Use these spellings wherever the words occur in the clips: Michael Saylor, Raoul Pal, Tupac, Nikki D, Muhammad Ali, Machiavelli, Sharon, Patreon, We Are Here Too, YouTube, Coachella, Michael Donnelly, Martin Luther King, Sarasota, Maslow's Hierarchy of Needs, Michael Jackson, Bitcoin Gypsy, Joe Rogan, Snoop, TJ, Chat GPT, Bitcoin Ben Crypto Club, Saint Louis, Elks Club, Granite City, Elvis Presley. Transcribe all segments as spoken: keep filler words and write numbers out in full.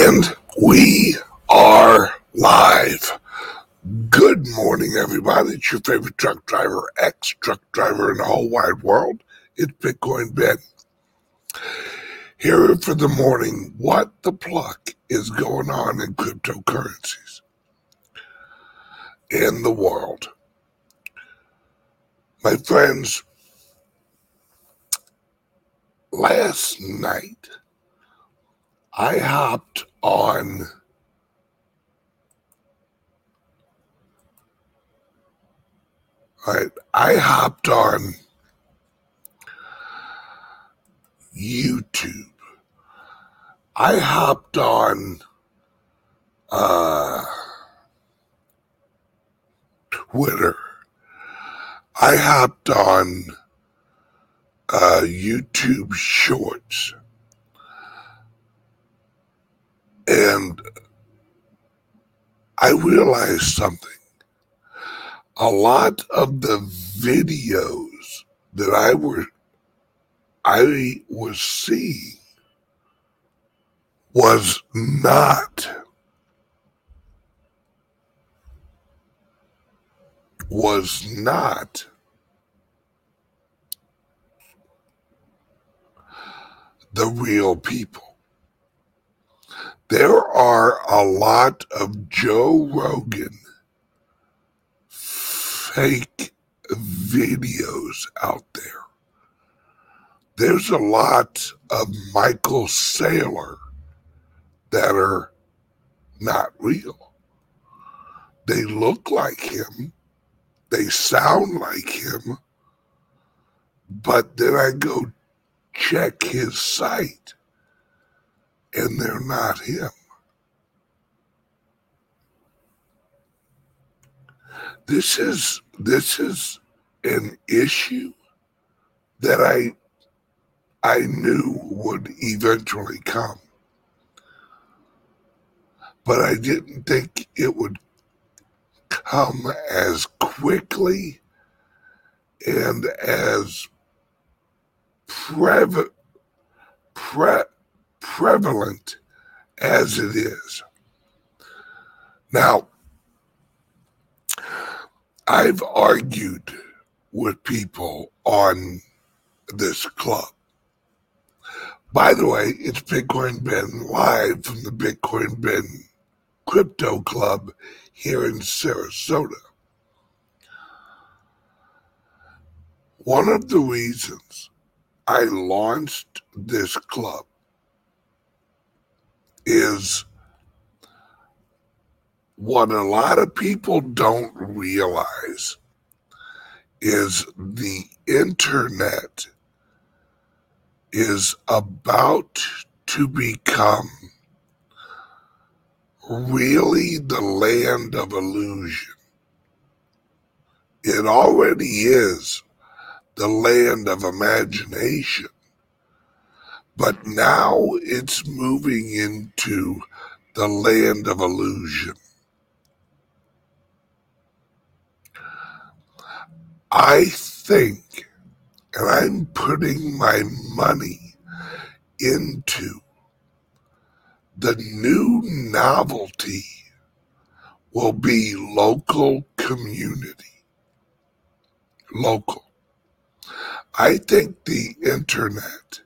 And we are live. Good morning, everybody. It's your favorite truck driver, ex-truck driver in the whole wide world. It's Bitcoin Ben. Here for the morning, what the pluck is going on in cryptocurrencies and the world. My friends, last night, I hopped on all right, I hopped on YouTube. I hopped on uh, Twitter. I hopped on uh, YouTube Shorts. And I realized something. A lot of the videos that I were I was seeing was not was not the real people. There are a lot of Joe Rogan fake videos out there. There's a lot of Michael Saylor that are not real. They look like him. They sound like him. But then I go check his site, and they're not him. This is this is an issue that I I knew would eventually come, but I didn't think it would come as quickly and as prevalent. Pre- prevalent as it is. Now, I've argued with people on this club. By the way, it's Bitcoin Ben live from the Bitcoin Ben Crypto Club here in Sarasota. One of the reasons I launched this club is what a lot of people don't realize is the internet is about to become really the land of illusion. It already is the land of imagination. But now it's moving into the land of illusion. I think, and I'm putting my money into, the new novelty will be local community. Local. I think the internet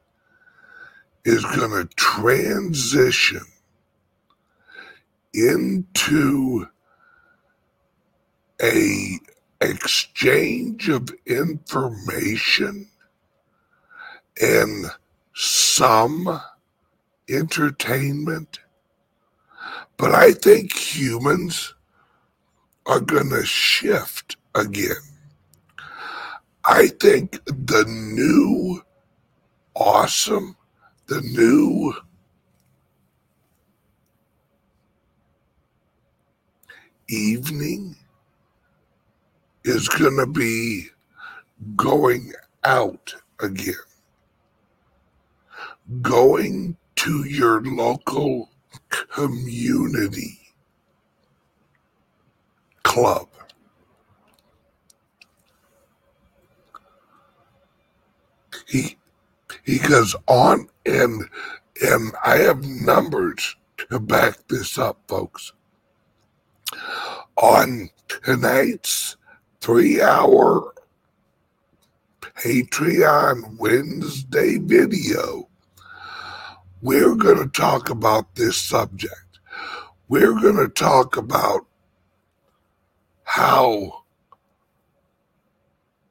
is going to transition into a exchange of information and some entertainment. But I think humans are going to shift again. I think the new awesome The new evening is going to be going out again, going to your local community club. He, he goes on. And and I have numbers to back this up, folks. On tonight's three-hour Patreon Wednesday video, we're going to talk about this subject. We're going to talk about how,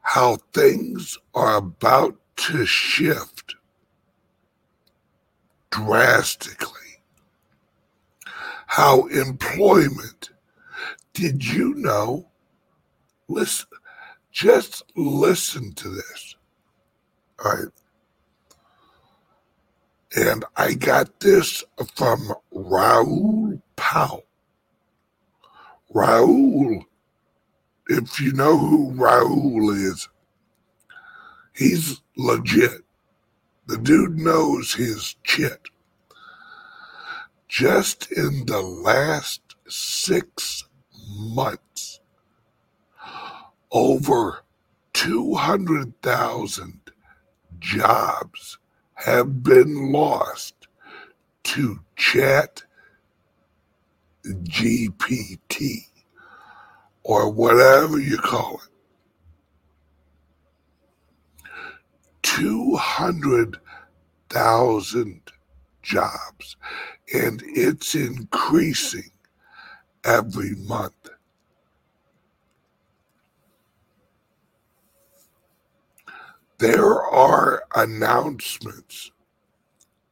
how things are about to shift drastically. How employment, did you know? Listen, just listen to this. All right. And I got this from Raoul Pal. Raoul, if you know who Raoul is, he's legit. The dude knows his shit. Just in the last six months, over two hundred thousand jobs have been lost to Chat G P T, or whatever you call it. two hundred thousand jobs, and it's increasing every month. There are announcements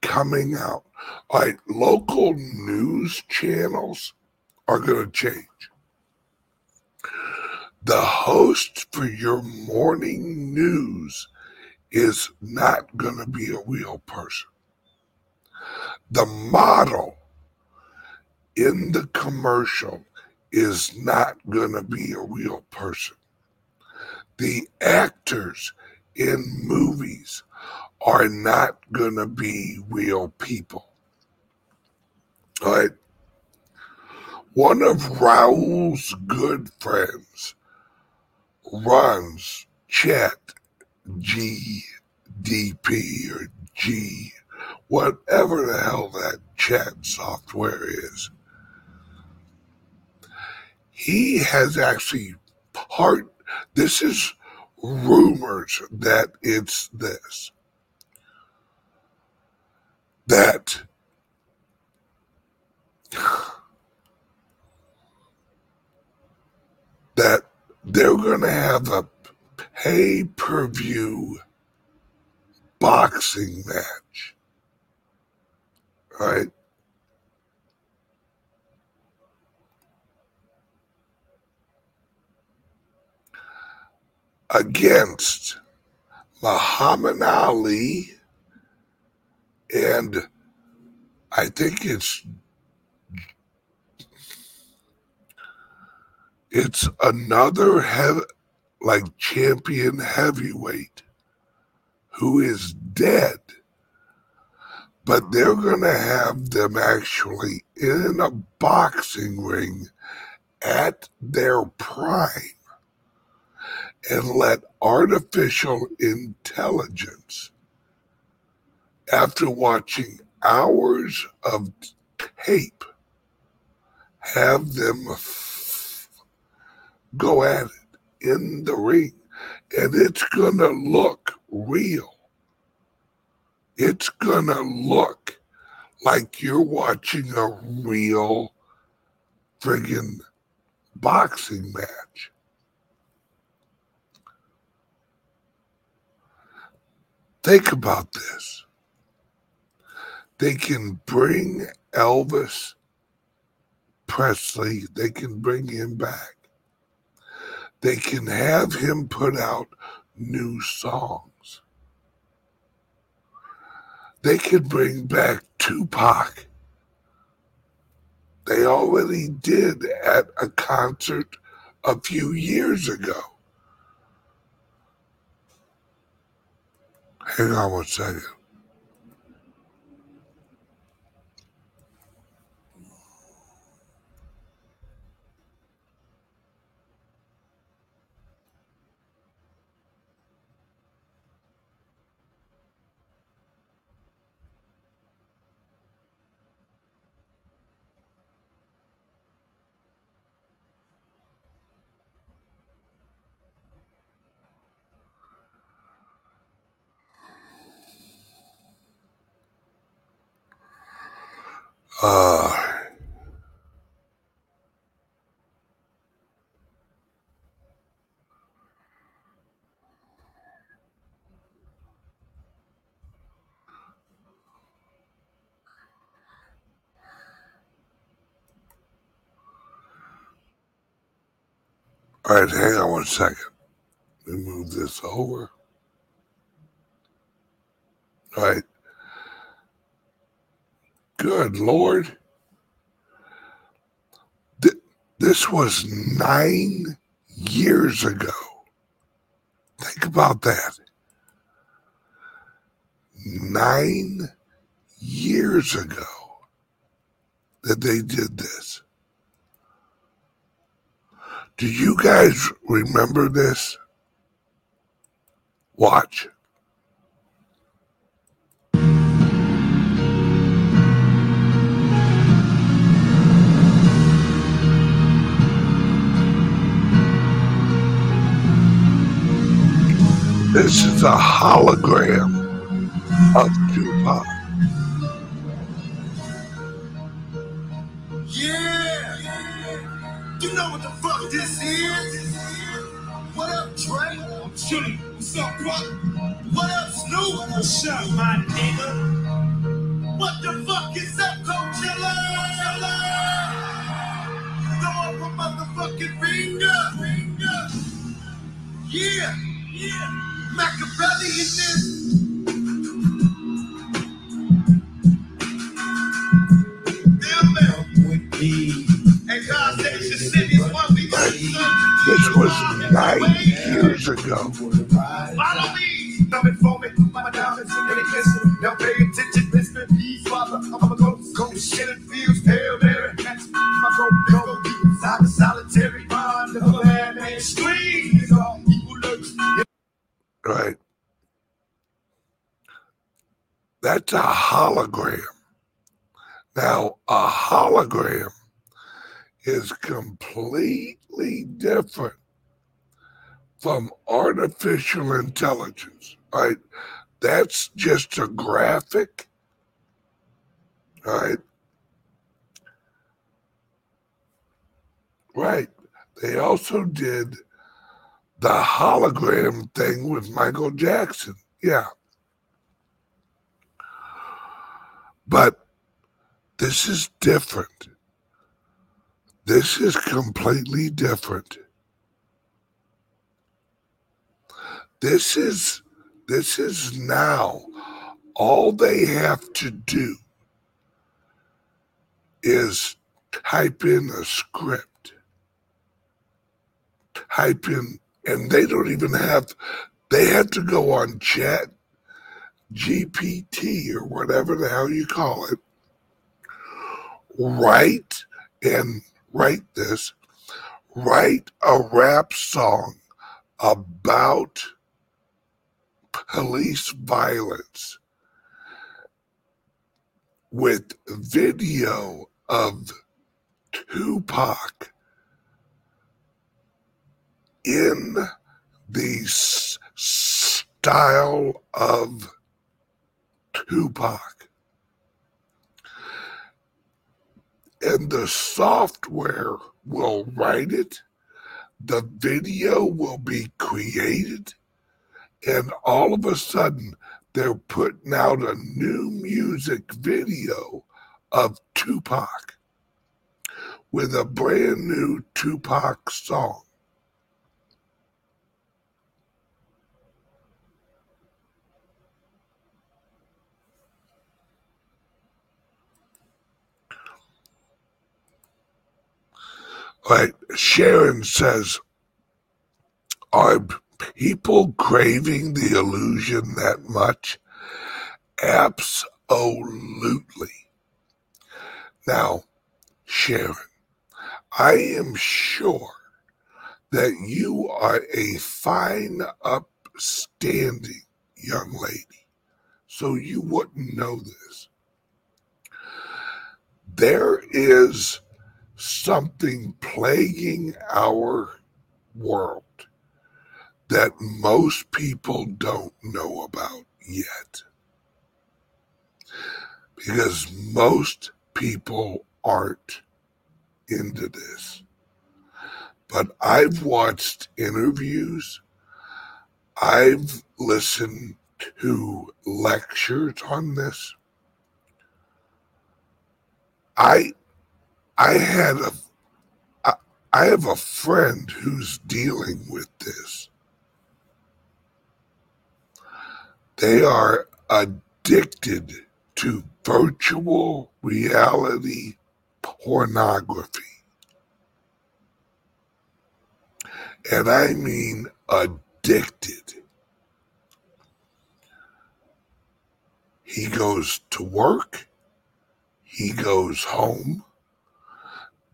coming out. All right, local news channels are going to change. The host for your morning news is not going to be a real person. The model in the commercial is not going to be a real person. The actors in movies are not going to be real people. All right. One of Raoul's good friends runs Chat G D P or G, whatever the hell that chat software is. He has actually part, this is rumors that it's this, that that they're going to have a pay-per-view boxing match. All right. Against Muhammad Ali and I think it's it's another heavy, like champion heavyweight who is dead. But they're going to have them actually in a boxing ring at their prime and let artificial intelligence, after watching hours of tape, have them go at it in the ring. And it's going to look real. It's going to look like you're watching a real friggin' boxing match. Think about this. They can bring Elvis Presley. They can bring him back. They can have him put out new songs. They could bring back Tupac. They already did at a concert a few years ago. Hang on one second. All right, hang on one second. Let me move this over. All right. Good Lord. Th- this was nine years ago. Think about that. Nine years ago that they did this. Do you guys remember this? Watch. This is a hologram of Tupac. Yeah! You know what the fuck this is? What up, Dre? I'm chilling. What's up, brother? What up, Snoop? What's up, my nigga? What the fuck is up, Coachella? Throw up a motherfucking ringer. Ringer. Yeah! Yeah! Machiavelli in this. This was nine years ago. Follow me. Coming for me. My diamonds in the kitchen. Now pay attention, Mister Please, Father. I'ma go go shit and feels pale there. My go go deep inside the solitary mind. The whole hand ain't squeeze. Right. That's a hologram. Now, a hologram is completely different from artificial intelligence. Right? That's just a graphic. Right? Right. They also did the hologram thing with Michael Jackson. Yeah. But this is different. This is completely different. This is this is now. All they have to do is type in a script. Type in And they don't even have, they have to go on Chat G P T or whatever the hell you call it, write and write this, write a rap song about police violence with video of Tupac in the s- style of Tupac. And the software will write it, the video will be created, and all of a sudden they're putting out a new music video of Tupac with a brand new Tupac song. Like Sharon says, are people craving the illusion that much? Absolutely. Now, Sharon, I am sure that you are a fine, upstanding young lady, so you wouldn't know this. There is something plaguing our world that most people don't know about yet, because most people aren't into this. But I've watched interviews, I've listened to lectures on this. I I had a, I, I have a friend who's dealing with this. They are addicted to virtual reality pornography. And I mean addicted. He goes to work. He goes home.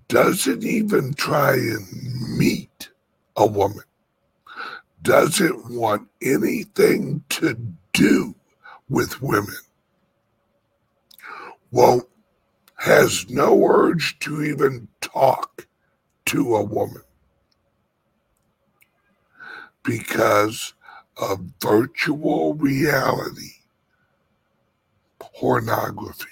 Doesn't even try and meet a woman. Doesn't want anything to do with women. Won't, has no urge to even talk to a woman because of virtual reality pornography.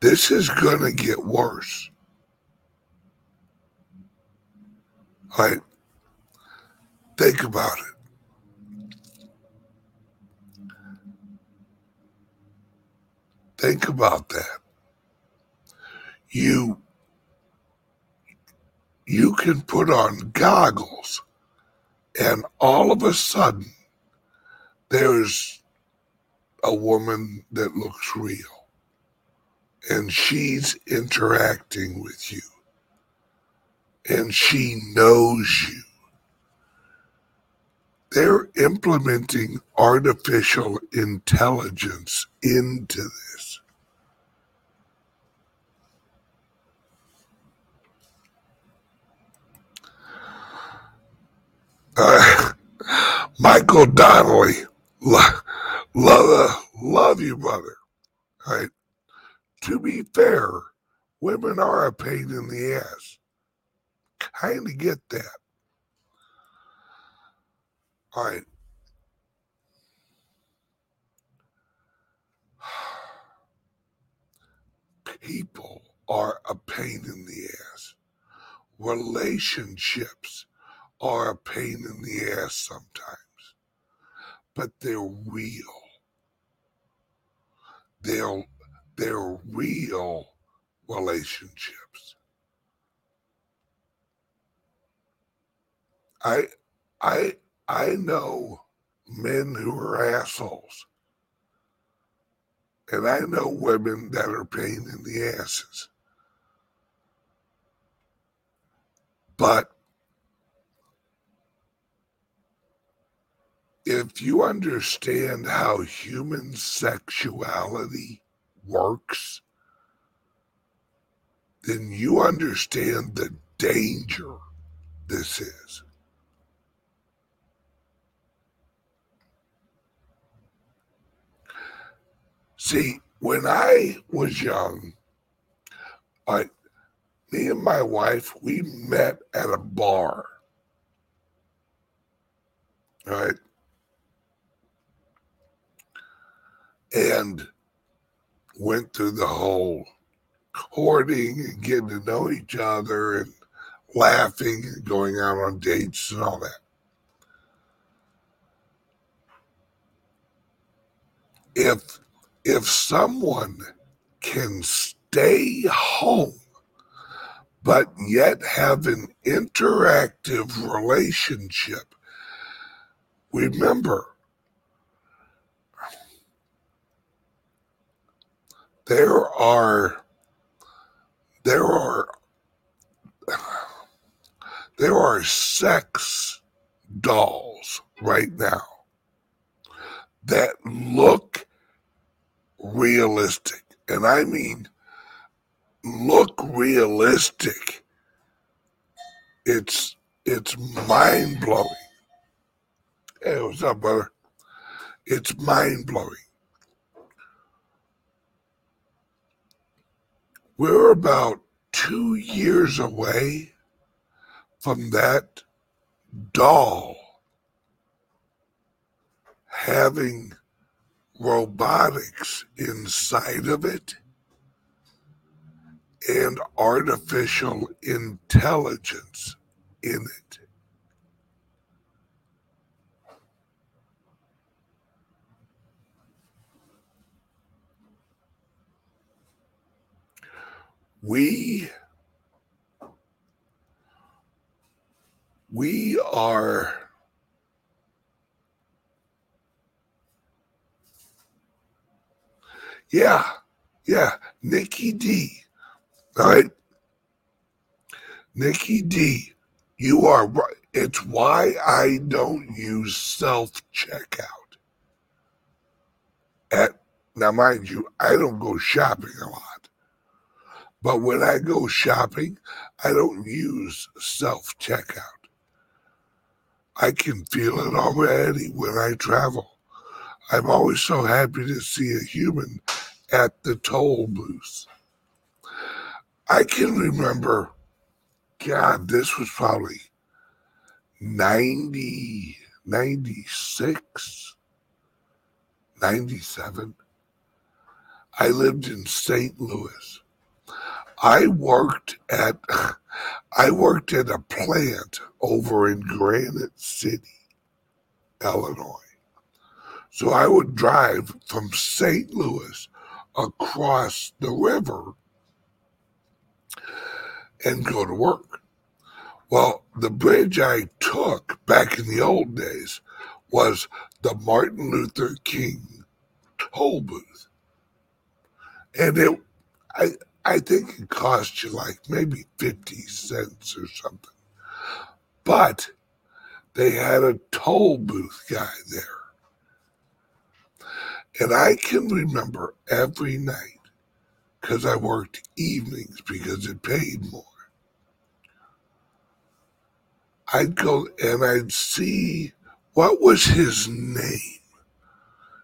This is going to get worse. Like, think about it. Think about that. You, you can put on goggles and all of a sudden there's a woman that looks real. And she's interacting with you. And she knows you. They're implementing artificial intelligence into this. Uh, Michael Donnelly, love, love, love you, brother. All right. To be fair, women are a pain in the ass. Kind of get that. All right. People are a pain in the ass. Relationships are a pain in the ass sometimes. But they're real. They'll They're real relationships. I, I, I know men who are assholes. And I know women that are pain in the asses. But if you understand how human sexuality works, then you understand the danger this is. See, when I was young, I, me and my wife, we met at a bar. All right? And went through the whole courting and getting to know each other and laughing and going out on dates and all that. If, if someone can stay home but yet have an interactive relationship, remember, There are, there are, there are sex dolls right now that look realistic. And I mean, look realistic. It's, it's mind blowing. Hey, what's up, brother? It's mind blowing. We're about two years away from that doll having robotics inside of it and artificial intelligence in it. We, we are yeah, yeah, Nikki D. All right. Nikki D, you are right. It's why I don't use self-checkout. At, now, mind you, I don't go shopping a lot. But when I go shopping, I don't use self-checkout. I can feel it already when I travel. I'm always so happy to see a human at the toll booth. I can remember, God, this was probably ninety, ninety-six, ninety-seven. I lived in Saint Louis. I worked at, I worked at a plant over in Granite City, Illinois. So I would drive from Saint Louis across the river and go to work. Well, the bridge I took back in the old days was the Martin Luther King toll booth. And it, I, I think it cost you like maybe fifty cents or something. But they had a toll booth guy there. And I can remember every night, because I worked evenings because it paid more. I'd go and I'd see, what was his name? It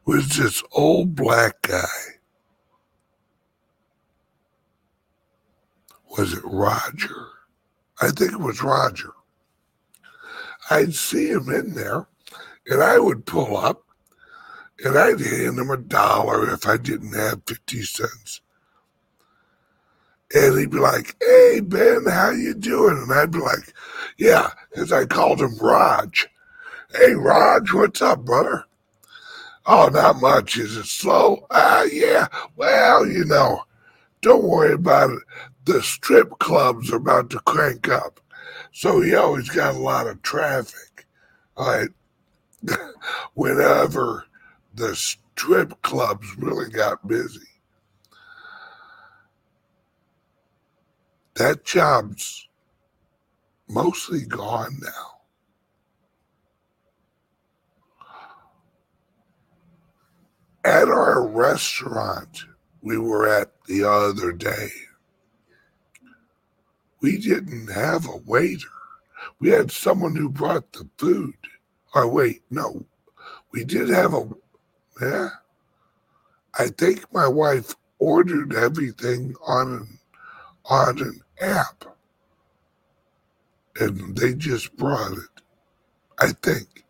was this old black guy. Was it Roger? I think it was Roger. I'd see him in there, and I would pull up, and I'd hand him a dollar if I didn't have fifty cents. And he'd be like, hey, Ben, how you doing? And I'd be like, yeah, because I called him Raj. Hey, Raj, what's up, brother? Oh, not much. Is it slow? Ah, uh, yeah. Well, you know, don't worry about it. The strip clubs are about to crank up. So he always got a lot of traffic. All right. Whenever the strip clubs really got busy. That job's mostly gone now. At our restaurant we were at the other day, we didn't have a waiter. We had someone who brought the food. Or wait, no, we did have a Yeah, I think my wife ordered everything on an, on an app, and they just brought it, I think.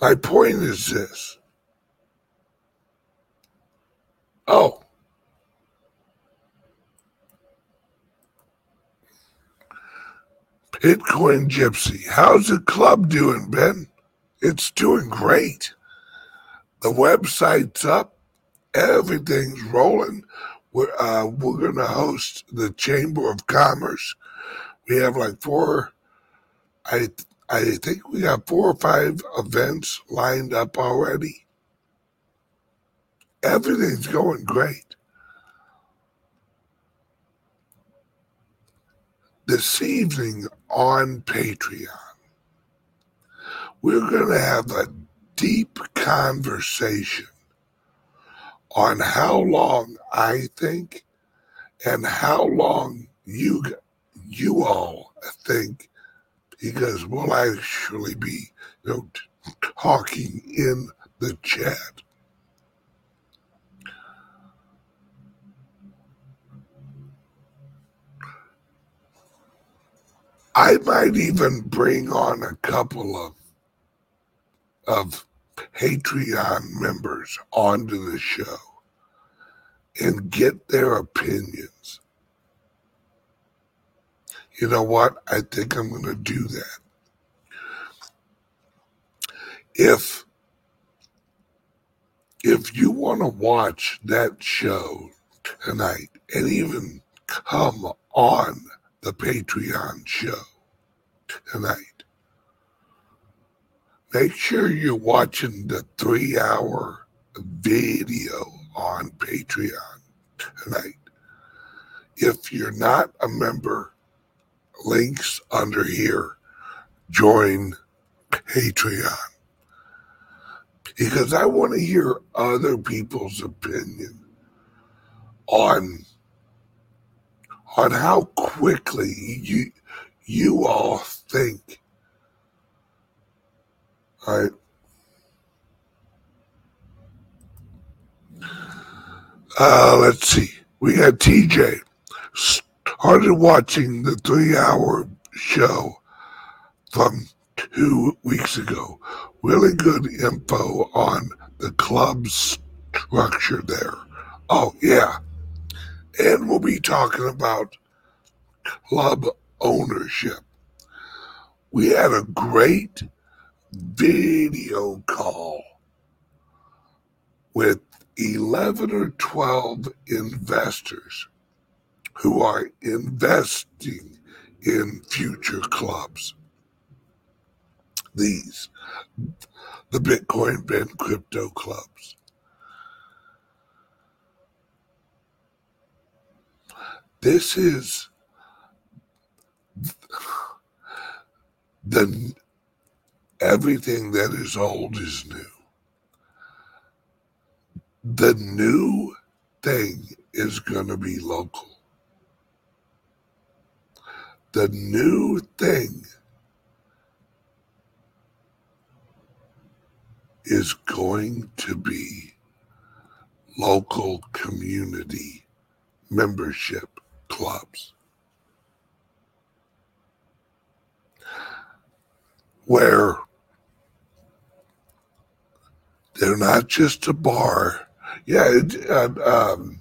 My point is this. Oh. Bitcoin Gypsy, how's the club doing, Ben? It's doing great. The website's up. Everything's rolling. We're, uh, we're going to host the Chamber of Commerce. We have like four, I I think we have four or five events lined up already. Everything's going great. This evening on Patreon, we're going to have a deep conversation on how long I think and how long you you all think, because we'll actually be, you know, talking in the chat. I might even bring on a couple of of Patreon members onto the show and get their opinions. You know what? I think I'm going to do that. If, if you want to watch that show tonight and even come on the Patreon show tonight. Make sure you're watching the three-hour video on Patreon tonight. If you're not a member, links under here. Join Patreon. Because I want to hear other people's opinion on, on how quickly you, you all think. All right. Uh, let's see. We got T J. Started watching the three-hour show from two weeks ago. Really good info on the club's structure there. Oh, yeah. And we'll be talking about club ownership. We had a great video call with eleven or twelve investors who are investing in future clubs. These, the Bitcoin Ben Crypto Clubs. This is the everything that is old is new. The new thing is going to be local. The new thing is going to be local community membership clubs, where they're not just a bar. Yeah, it, uh, um,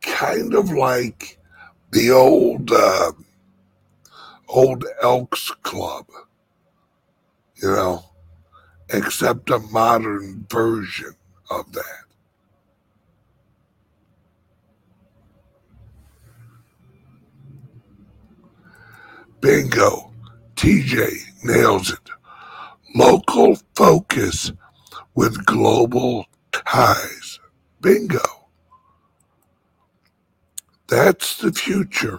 kind of like the old uh, old Elks Club, you know, except a modern version of that. Bingo. T J nails it. Local focus with global ties. Bingo. That's the future.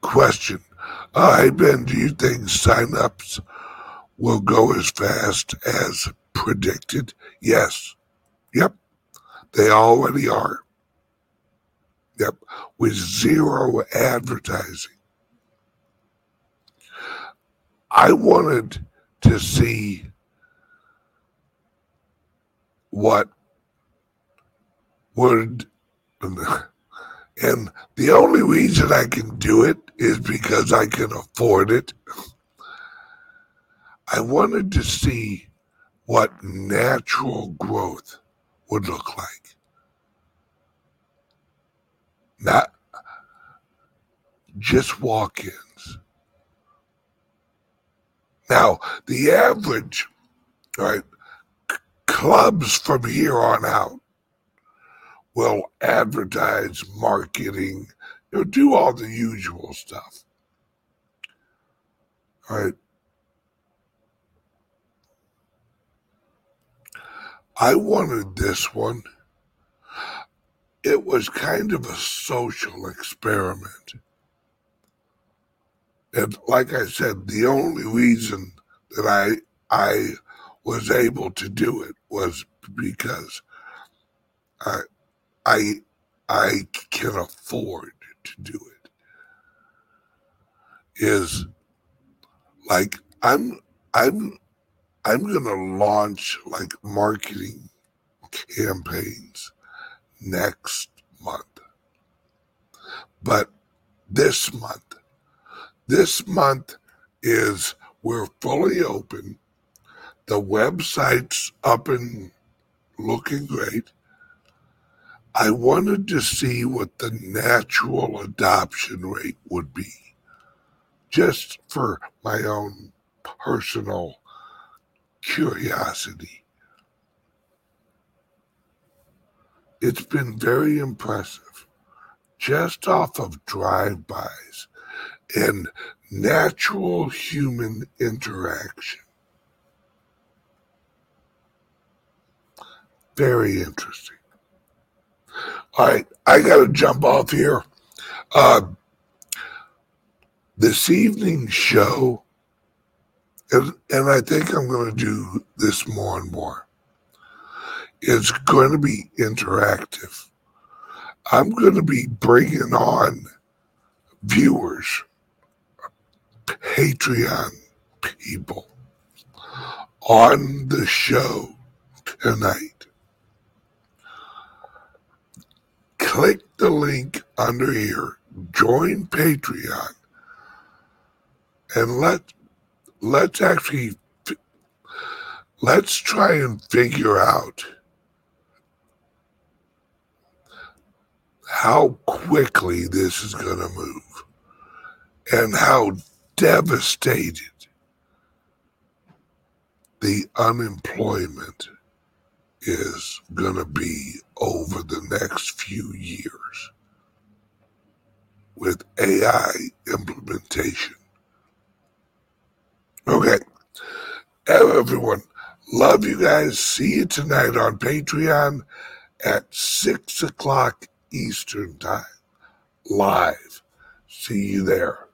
Question. Uh, hey, Ben, do you think sign-ups will go as fast as predicted? Yes. Yep. They already are. Yep. With zero advertising. I wanted to see what would, and the only reason I can do it is because I can afford it. I wanted to see what natural growth would look like. Not just walk-ins. Now, the average, right, clubs from here on out will advertise, marketing, you know, do all the usual stuff. All right. I wanted this one. It was kind of a social experiment. And like I said, the only reason that I, I was able to do it was because I, I, I can afford to do it. Is like I'm, I'm, I'm gonna launch like marketing campaigns next month, but this month, this month is we're fully open. The website's up and looking great. I wanted to see what the natural adoption rate would be, just for my own personal curiosity. It's been very impressive, just off of drive-bys and natural human interaction. Very interesting. All right, I got to jump off here. Uh, this evening's show, and, and I think I'm going to do this more and more, is going to be interactive. I'm going to be bringing on viewers, Patreon people, on the show tonight. Click the link under here, join Patreon, and let, let's actually, let's try and figure out how quickly this is going to move and how devastated the unemployment is going to be over the next few years with A I implementation. Okay. Everyone, love you guys. See you tonight on Patreon at six o'clock Eastern Time, live. See you there.